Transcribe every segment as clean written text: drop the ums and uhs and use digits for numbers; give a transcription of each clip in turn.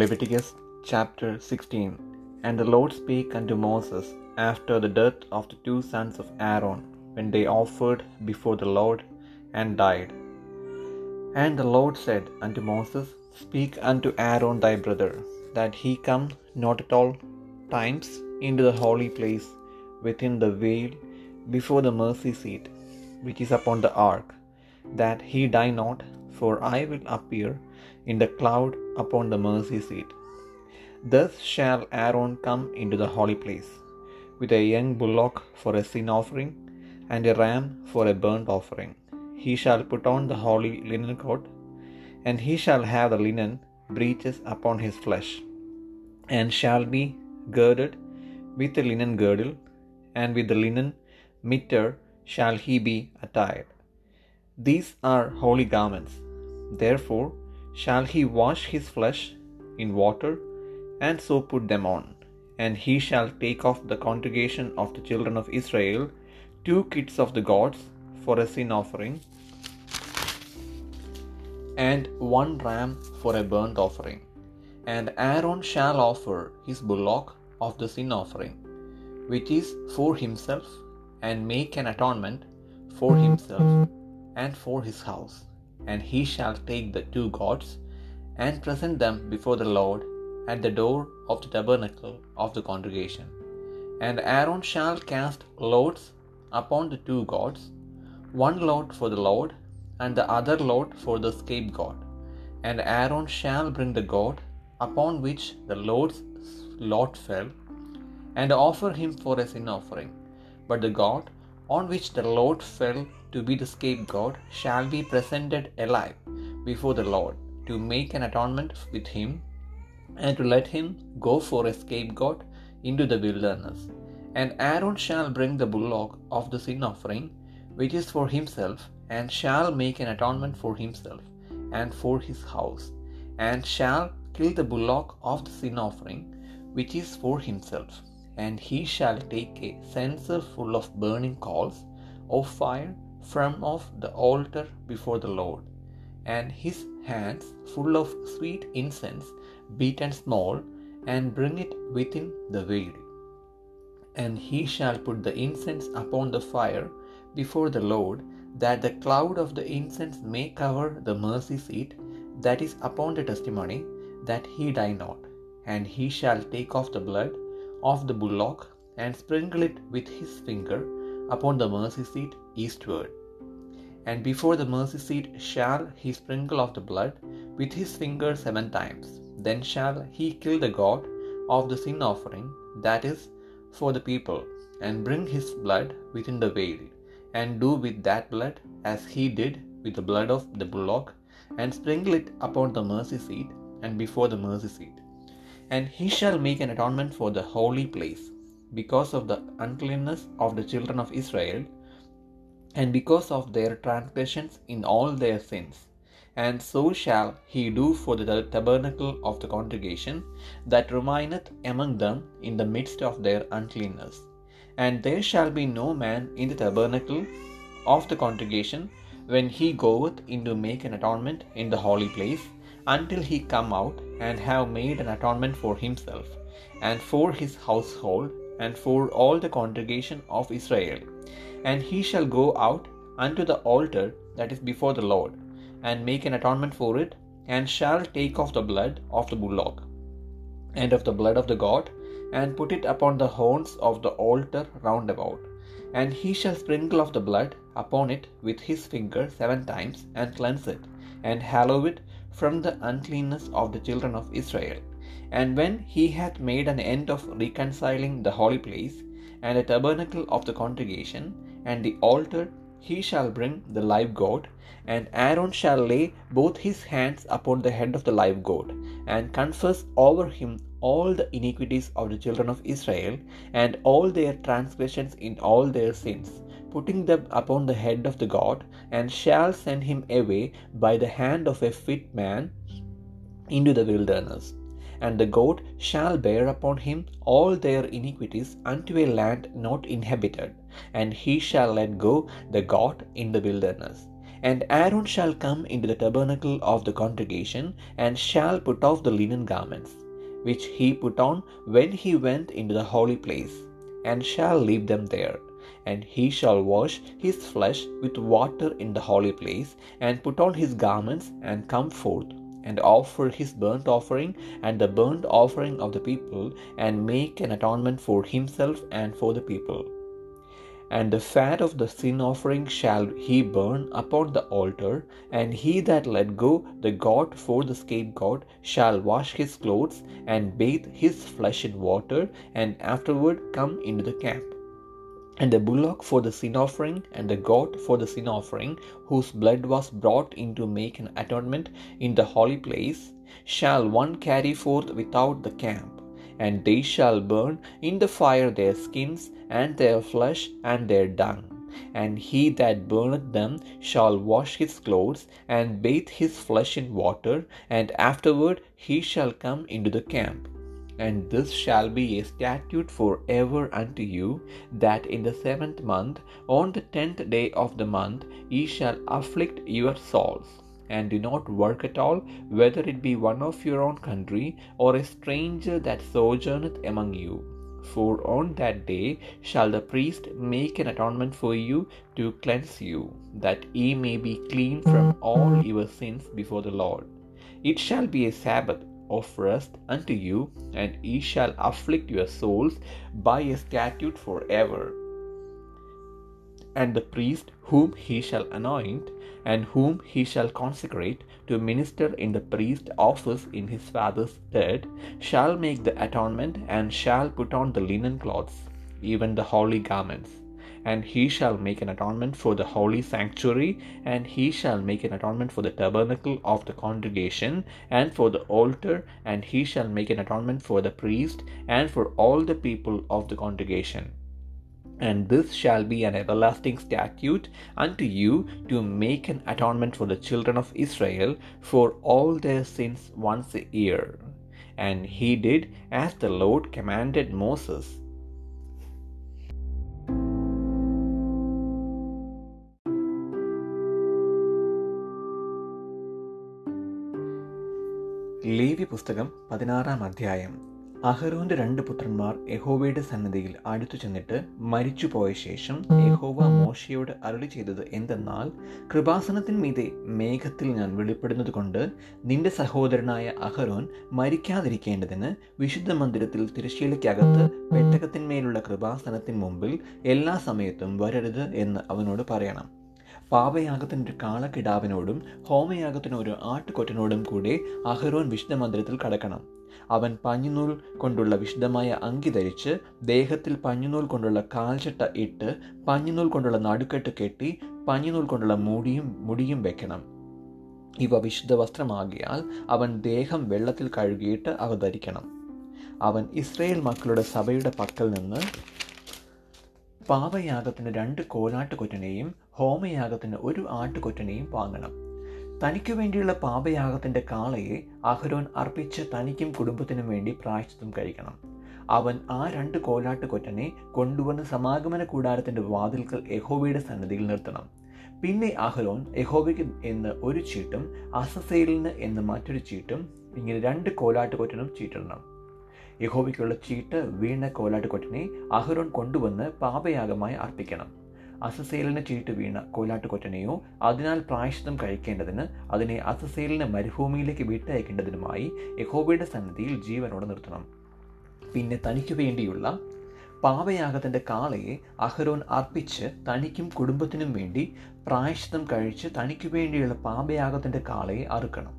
Leviticus chapter 16. And the Lord spake unto Moses after the death of the two sons of Aaron, when they offered before the Lord and died. And the Lord said unto Moses, Speak unto Aaron thy brother, that he come not at all times into the holy place within the veil before the mercy seat, which is upon the ark, that he die not, for I will appear in the cloud upon the mercy seat. Thus shall Aaron come into the holy place, with a young bullock for a sin offering, and a ram for a burnt offering. He shall put on the holy linen coat, and he shall have the linen breeches upon his flesh, and shall be girded with a linen girdle, and with the linen mitre shall he be attired. These are holy garments. Therefore shall he wash his flesh in water, and so put them on. And he shall take off the congregation of the children of Israel 2 kids of the goats for a sin offering, and 1 ram for a burnt offering. And Aaron shall offer his bullock of the sin offering, which is for himself, and make an atonement for himself and for his house. And he shall take the 2 goats, and present them before the Lord at the door of the tabernacle of the congregation. And Aaron shall cast lots upon the 2 goats, 1 lot for the Lord, and the other lot for the scapegoat. And Aaron shall bring the goat upon which the Lord's lot fell, and offer him for a sin offering. But the goat on which the lot fell to be the scapegoat shall be presented alive before the Lord, to make an atonement with him, and to let him go for a scapegoat into the wilderness. And Aaron shall bring the bullock of the sin offering, which is for himself, and shall make an atonement for himself and for his house, and shall kill the bullock of the sin offering, which is for himself. And he shall take a censer full of burning coals of fire from off the altar before the Lord, and his hands full of sweet incense, beaten small, and bring it within the veil. And he shall put the incense upon the fire before the Lord, that the cloud of the incense may cover the mercy seat that is upon the testimony, that he die not. And he shall take off the blood of the bullock, and sprinkle it with his finger upon the mercy seat eastward. And before the mercy seat shall he sprinkle of the blood with his finger 7 times. Then shall he kill the goat of the sin offering, that is for the people, and bring his blood within the veil, and do with that blood as he did with the blood of the bullock, and sprinkle it upon the mercy seat and before the mercy seat. And he shall make an atonement for the holy place, because of the uncleanness of the children of Israel, and because of their transgressions in all their sins. And so shall he do for the tabernacle of the congregation that remaineth among them in the midst of their uncleanness. And there shall be no man in the tabernacle of the congregation when he goeth in to make an atonement in the holy place, until he come out and have made an atonement for himself, and for his household, and for all the congregation of Israel. And he shall go out unto the altar that is before the Lord, and make an atonement for it, and shall take off the blood of the bullock, and of the blood of the goat, and put it upon the horns of the altar round about. And he shall sprinkle of the blood upon it with his finger 7 times, and cleanse it, and hallow it from the uncleanness of the children of Israel. And when he hath made an end of reconciling the holy place, and the tabernacle of the congregation, and the altar, he shall bring the live goat, and Aaron shall lay both his hands upon the head of the live goat, and confess over him all the iniquities of the children of Israel, and all their transgressions in all their sins, putting them upon the head of the goat, and shall send him away by the hand of a fit man into the wilderness. And the goat shall bear upon him all their iniquities unto a land not inhabited, and he shall let go the goat in the wilderness. And Aaron shall come into the tabernacle of the congregation, and shall put off the linen garments, which he put on when he went into the holy place, and shall leave them there. And he shall wash his flesh with water in the holy place, and put on his garments, and come forth, and offer his burnt offering and the burnt offering of the people, and make an atonement for himself and for the people. And the fat of the sin offering shall he burn upon the altar, and he that let go the goat for the scapegoat shall wash his clothes, and bathe his flesh in water, and afterward come into the camp. And the bullock for the sin offering and the goat for the sin offering, whose blood was brought in to make an atonement in the holy place, shall one carry forth without the camp. And they shall burn in the fire their skins, and their flesh, and their dung. And he that burneth them shall wash his clothes, and bathe his flesh in water, and afterward he shall come into the camp. And this shall be a statute for ever unto you, that in the 7th month, on the 10th day of the month, ye shall afflict your souls. And do not work at all, whether it be one of your own country, or a stranger that sojourneth among you. For on that day shall the priest make an atonement for you, to cleanse you, that ye may be clean from all your sins before the Lord. It shall be a Sabbath of rest unto you, and ye shall afflict your souls by a statute for ever. And the priest whom he shall anoint, and whom he shall consecrate to minister in the priest office in his father's stead, shall make the atonement, and shall put on the linen cloths, even the holy garments. And he shall make an atonement for the holy sanctuary, and he shall make an atonement for the tabernacle of the congregation, and for the altar, and he shall make an atonement for the priest, and for all the people of the congregation. And this shall be an everlasting statute unto you, to make an atonement for the children of Israel for all their sins once a year. And he did as the Lord commanded Moses. Levi പുസ്തകം 16 അധ്യായം. അഹരോന്റെ 2 പുത്രന്മാർ യഹോവയുടെ സന്നിധിയിൽ അടുത്തു ചെന്നിട്ട് മരിച്ചുപോയ ശേഷം യഹോവ മോശയോട് അരുളി ചെയ്തത് എന്തെന്നാൽ, കൃപാസനത്തിന് മീതെ മേഘത്തിൽ ഞാൻ വെളിപ്പെടുന്നത് കൊണ്ട് നിന്റെ സഹോദരനായ അഹരോൻ മരിക്കാതിരിക്കേണ്ടതിന് വിശുദ്ധ മന്ദിരത്തിൽ തിരശ്ശീലയ്ക്കകത്ത് പെട്ടകത്തിന്മേലുള്ള കൃപാസനത്തിന് മുമ്പിൽ എല്ലാ സമയത്തും വരരുത് എന്ന് അവനോട് പറയണം. പാപയാഗത്തിനൊരു കാളക്കിടാവിനോടും ഹോമയാഗത്തിനൊരു ആട്ടുകൊറ്റനോടും കൂടെ അഹരോൻ വിശുദ്ധ മന്ദിരത്തിൽ കടക്കണം. അവൻ പഞ്ഞുനൂൽ കൊണ്ടുള്ള വിശുദ്ധമായ അങ്കി ധരിച്ച്, ദേഹത്തിൽ പഞ്ഞുനൂൽ കൊണ്ടുള്ള കാൽച്ചട്ട ഇട്ട്, പഞ്ഞുനൂൽ കൊണ്ടുള്ള നടുക്കെട്ട് കെട്ടി, പഞ്ഞുനൂൽ കൊണ്ടുള്ള മുടിയും വെക്കണം. ഇവ വിശുദ്ധ വസ്ത്രമാകിയാൽ അവൻ ദേഹം വെള്ളത്തിൽ കഴുകിയിട്ട് അവ ധരിക്കണം. അവൻ ഇസ്രായേൽ മക്കളുടെ സഭയുടെ പക്കൽ നിന്ന് പാപയാഗത്തിന് 2 കോലാട്ടുകൊറ്റനെയും ഹോമയാഗത്തിന് 1 ആട്ടുകൊറ്റനെയും വാങ്ങണം. തനിക്കു വേണ്ടിയുള്ള പാപയാഗത്തിൻ്റെ കാളയെ അഹരോൻ അർപ്പിച്ച് തനിക്കും കുടുംബത്തിനും വേണ്ടി പ്രായശ്ചിത്തം കഴിക്കണം. അവൻ ആ 2 കോലാട്ടുകൊറ്റനെ കൊണ്ടുവന്ന് സമാഗമന കൂടാരത്തിൻ്റെ വാതിൽക്കൽ യഹോവയുടെ സന്നിധിയിൽ നിർത്തണം. പിന്നെ അഹരോൻ യഹോവയ്ക്ക് എന്ന് 1 ചീട്ടും അസസേലിന് എന്ന് മറ്റൊരു ചീട്ടും, ഇങ്ങനെ 2 കോലാട്ടുകൊറ്റനും ചീട്ടിടണം. യഹോവയ്ക്കുള്ള ചീട്ട് വീണ കോലാട്ടുകൊറ്റനെ അഹരോൻ കൊണ്ടുവന്ന് പാപയാഗമായി അർപ്പിക്കണം. അസസേലിന് ചീട്ട് വീണ കോലാട്ടുകൊറ്റനെയോ അതിനാൽ പ്രായശ്ചിത്തം കഴിക്കേണ്ടതിന്, അതിനെ അസസേലിന് മരുഭൂമിയിലേക്ക് വിട്ടയക്കേണ്ടതിനുമായി യഹോവയുടെ സന്നിധിയിൽ ജീവനോടെ നിർത്തണം. പിന്നെ തനിക്കു വേണ്ടിയുള്ള പാപയാഗത്തിൻ്റെ കാളയെ അഹരോൻ അർപ്പിച്ച് തനിക്കും കുടുംബത്തിനും വേണ്ടി പ്രായശ്ചിത്തം കഴിച്ച് തനിക്കു വേണ്ടിയുള്ള പാപയാഗത്തിൻ്റെ കാളയെ അറുക്കണം.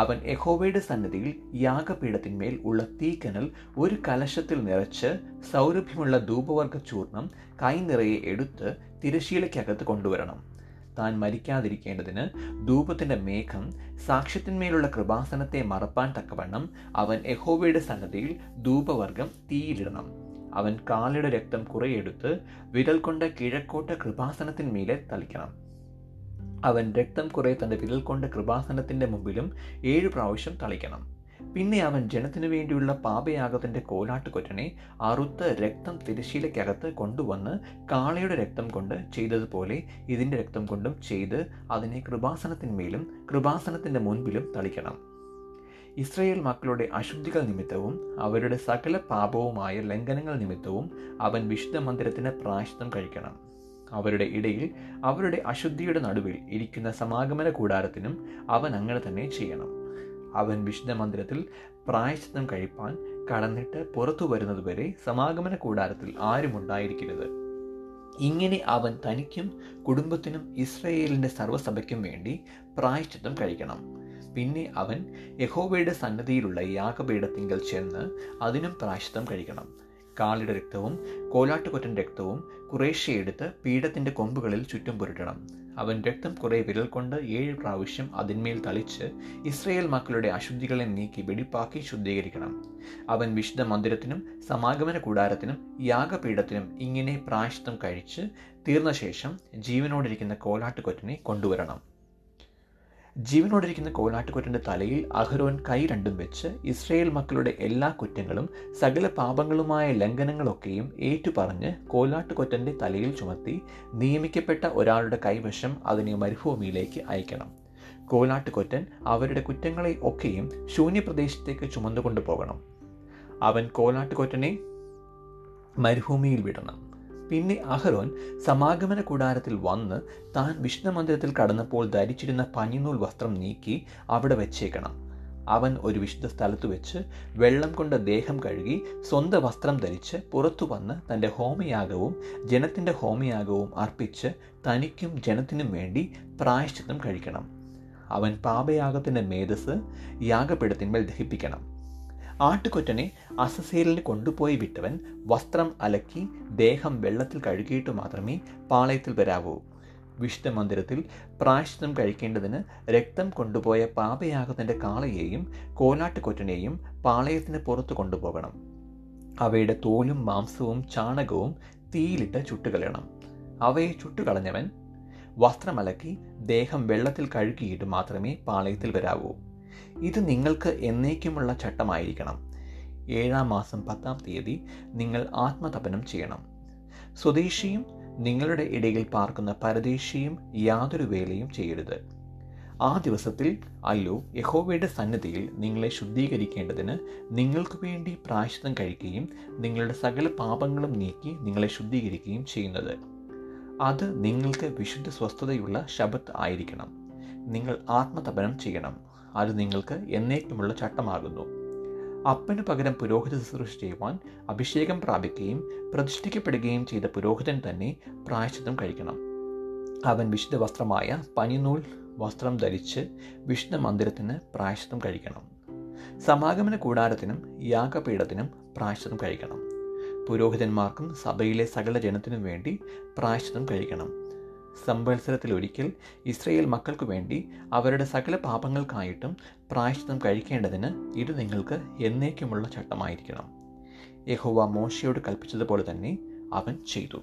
അവൻ യഹോവയുടെ സന്നിധിയിൽ യാഗപീഠത്തിന്മേൽ ഉള്ള തീക്കനൽ 1 കലശത്തിൽ നിറച്ച് സൗരഭ്യമുള്ള ധൂപവർഗ ചൂർണം കൈ നിറയെ എടുത്ത് തിരശ്ശീലയ്ക്കകത്ത് കൊണ്ടുവരണം. താൻ മരിക്കാതിരിക്കേണ്ടതിന് ധൂപത്തിൻ്റെ മേഘം സാക്ഷ്യത്തിന്മേലുള്ള കൃപാസനത്തെ മറപ്പാൻ തക്കവണ്ണം അവൻ യഹോവയുടെ സന്നിധിയിൽ ധൂപവർഗം തീയിലിടണം. അവൻ കാളയുടെ രക്തം കുറെയെടുത്ത് വിരൽ കൊണ്ട് കിഴക്കോട്ട് കൃപാസനത്തിന്മേലെ തളിക്കണം. അവൻ രക്തം കുറേ തൻ്റെ വിരൽ കൊണ്ട് കൃപാസനത്തിൻ്റെ മുമ്പിലും 7 പ്രാവശ്യം തളിക്കണം. പിന്നെ അവൻ ജനത്തിനു വേണ്ടിയുള്ള പാപയാഗത്തിൻ്റെ കോലാട്ടുകൊറ്റനെ അറുത്ത് രക്തം തിരശ്ശീലയ്ക്കകത്ത് കൊണ്ടുവന്ന് കാളയുടെ രക്തം കൊണ്ട് ചെയ്തതുപോലെ ഇതിൻ്റെ രക്തം കൊണ്ടും ചെയ്ത് അതിനെ കൃപാസനത്തിന്മേലും കൃപാസനത്തിൻ്റെ മുൻപിലും തളിക്കണം. ഇസ്രായേൽ മക്കളുടെ അശുദ്ധികൾ നിമിത്തവും അവരുടെ സകല പാപവുമായ ലംഘനങ്ങൾ നിമിത്തവും അവൻ വിശുദ്ധ മന്ദിരത്തിന് പ്രായശ്ചിത്തം കഴിക്കണം. അവരുടെ ഇടയിൽ അവരുടെ അശുദ്ധിയുടെ നടുവിൽ ഇരിക്കുന്ന സമാഗമന കൂടാരത്തിനും അവൻ അങ്ങനെ തന്നെ ചെയ്യണം. അവൻ വിശുദ്ധ മന്ദിരത്തിൽ പ്രായശ്ചിത്തം കഴിപ്പാൻ കടന്നിട്ട് പുറത്തു വരുന്നതുവരെ സമാഗമന കൂടാരത്തിൽ ആരും ഉണ്ടായിരിക്കരുത്. ഇങ്ങനെ അവൻ തനിക്കും കുടുംബത്തിനും ഇസ്രായേലിൻ്റെ സർവ്വസഭയ്ക്കും വേണ്ടി പ്രായശ്ചിത്തം കഴിക്കണം. പിന്നെ അവൻ യഹോവയുടെ സന്നദ്ധിയിലുള്ള യാഗപീഠത്തിങ്കൽ ചെന്ന് അതിനും പ്രായശ്ചിത്തം കഴിക്കണം. കാളിയുടെ രക്തവും കോലാട്ടുകൊറ്റൻ്റെ രക്തവും കുറേശ്ശെയെടുത്ത് പീഠത്തിൻ്റെ കൊമ്പുകളിൽ ചുറ്റും പുരട്ടണം. അവൻ രക്തം കുറേ വിരൽ കൊണ്ട് 7 പ്രാവശ്യം അതിന്മേൽ തളിച്ച് ഇസ്രായേൽ മക്കളുടെ അശുദ്ധികളെ നീക്കി വെടിപ്പാക്കി ശുദ്ധീകരിക്കണം. അവൻ വിശുദ്ധ മന്ദിരത്തിനും സമാഗമന കൂടാരത്തിനും യാഗപീഠത്തിനും ഇങ്ങനെ പ്രായശ്ചിത്തം കഴിച്ച് തീർന്ന ശേഷം ജീവനോടിരിക്കുന്ന കോലാട്ടുകൊറ്റനെ കൊണ്ടുവരണം. ജീവനോടിരിക്കുന്ന കോലാട്ടുകൊറ്റൻ്റെ തലയിൽ അഹരോൻ കൈ രണ്ടും വെച്ച് ഇസ്രായേൽ മക്കളുടെ എല്ലാ കുറ്റങ്ങളും സകല പാപങ്ങളുമായ ലംഘനങ്ങളൊക്കെയും ഏറ്റുപറഞ്ഞ് കോലാട്ടുകൊറ്റൻ്റെ തലയിൽ ചുമത്തി നിയമിക്കപ്പെട്ട ഒരാളുടെ കൈവശം അതിനെ മരുഭൂമിയിലേക്ക് അയക്കണം. കോലാട്ടുകൊറ്റൻ അവരുടെ കുറ്റങ്ങളെ ഒക്കെയും ശൂന്യപ്രദേശത്തേക്ക് ചുമന്നുകൊണ്ടു പോകണം. അവൻ കോലാട്ടുകൊറ്റനെ മരുഭൂമിയിൽ വിടണം. പിന്നെ അഹരോൻ സമാഗമന കൂടാരത്തിൽ വന്ന് താൻ വിശുദ്ധ മന്ദിരത്തിൽ കടന്നപ്പോൾ ധരിച്ചിരുന്ന പഞ്ഞിനൂൽ വസ്ത്രം നീക്കി അവിടെ വെച്ചേക്കണം. അവൻ ഒരു വിശുദ്ധ സ്ഥലത്ത് വെച്ച് വെള്ളം കൊണ്ട് ദേഹം കഴുകി സ്വന്തം വസ്ത്രം ധരിച്ച് പുറത്തു വന്ന് തൻ്റെ ഹോമയാഗവും ജനത്തിൻ്റെ ഹോമയാഗവും അർപ്പിച്ച് തനിക്കും ജനത്തിനും വേണ്ടി പ്രായശ്ചിത്തം കഴിക്കണം. അവൻ പാപയാഗത്തിൻ്റെ മേധസ്സ് യാഗപീഠത്തിന്മേൽ ദഹിപ്പിക്കണം. ആട്ടുകൊറ്റനെ അസസേലിന് കൊണ്ടുപോയി വിട്ടവൻ വസ്ത്രം അലക്കി ദേഹം വെള്ളത്തിൽ കഴുകിയിട്ട് മാത്രമേ പാളയത്തിൽ വരാവൂ. വിശുദ്ധ മന്ദിരത്തിൽ പ്രായശ്ചിത്തം കഴിക്കേണ്ടതിന് രക്തം കൊണ്ടുപോയ പാപയാഗത്തിൻ്റെ കാളയെയും കോലാട്ടുകൊറ്റനെയും പാളയത്തിന് പുറത്ത് കൊണ്ടുപോകണം. അവയുടെ തോലും മാംസവും ചാണകവും തീയിലിട്ട് ചുട്ടുകളയണം. അവയെ ചുട്ടുകളഞ്ഞവൻ വസ്ത്രമലക്കി ദേഹം വെള്ളത്തിൽ കഴുകിയിട്ട് മാത്രമേ പാളയത്തിൽ വരാവൂ. ഇത് നിങ്ങൾക്ക് എന്നേക്കുമുള്ള ചട്ടമായിരിക്കണം. 7-ാം മാസം 10-ാം തീയതി നിങ്ങൾ ആത്മതപനം ചെയ്യണം. സ്വദേശിയും നിങ്ങളുടെ ഇടയിൽ പാർക്കുന്ന പരദേശിയും യാതൊരു വേലയും ചെയ്യരുത്. ആ ദിവസത്തിൽ അല്ലോ യഹോവയുടെ സന്നിധിയിൽ നിങ്ങളെ ശുദ്ധീകരിക്കേണ്ടതിന് നിങ്ങൾക്ക് വേണ്ടി പ്രായശ്ചിത്തം കഴിക്കുകയും നിങ്ങളുടെ സകല പാപങ്ങളും നീക്കി നിങ്ങളെ ശുദ്ധീകരിക്കുകയും ചെയ്യുന്നത്. അത് നിങ്ങൾക്ക് വിശുദ്ധ സ്വസ്ഥതയുള്ള ശബത്ത് ആയിരിക്കണം. നിങ്ങൾ ആത്മതപനം ചെയ്യണം. അത് നിങ്ങൾക്ക് എന്നേക്കുമുള്ള ചട്ടമാകുന്നു. അപ്പന് പകരം പുരോഹിത ശുശ്രൂഷ ചെയ്യുവാൻ അഭിഷേകം പ്രാപിക്കുകയും പ്രതിഷ്ഠിക്കപ്പെടുകയും ചെയ്ത പുരോഹിതൻ തന്നെ പ്രായശ്ചിത്തം കഴിക്കണം. അവൻ വിശുദ്ധ വസ്ത്രമായ പനിനൂൽ വസ്ത്രം ധരിച്ച് വിശുദ്ധ മന്ദിരത്തിന് പ്രായശ്ചിത്തം കഴിക്കണം. സമാഗമന കൂടാരത്തിനും യാഗപീഠത്തിനും പ്രായശ്ചിത്തം കഴിക്കണം. പുരോഹിതന്മാർക്കും സഭയിലെ സകല ജനത്തിനും വേണ്ടി പ്രായശ്ചിത്തം കഴിക്കണം. സംവത്സരത്തിലൊരിക്കൽ ഇസ്രായേൽ മക്കൾക്കു വേണ്ടി അവരുടെ സകല പാപങ്ങൾക്കായിട്ടും പ്രായശ്ചിത്തം കഴിക്കേണ്ടതിന് ഇത് നിങ്ങൾക്ക് എന്നേക്കുമുള്ള ചട്ടമായിരിക്കണം. യഹോവ മോശയോട് കൽപ്പിച്ചതുപോലെ തന്നെ അവൻ ചെയ്തു.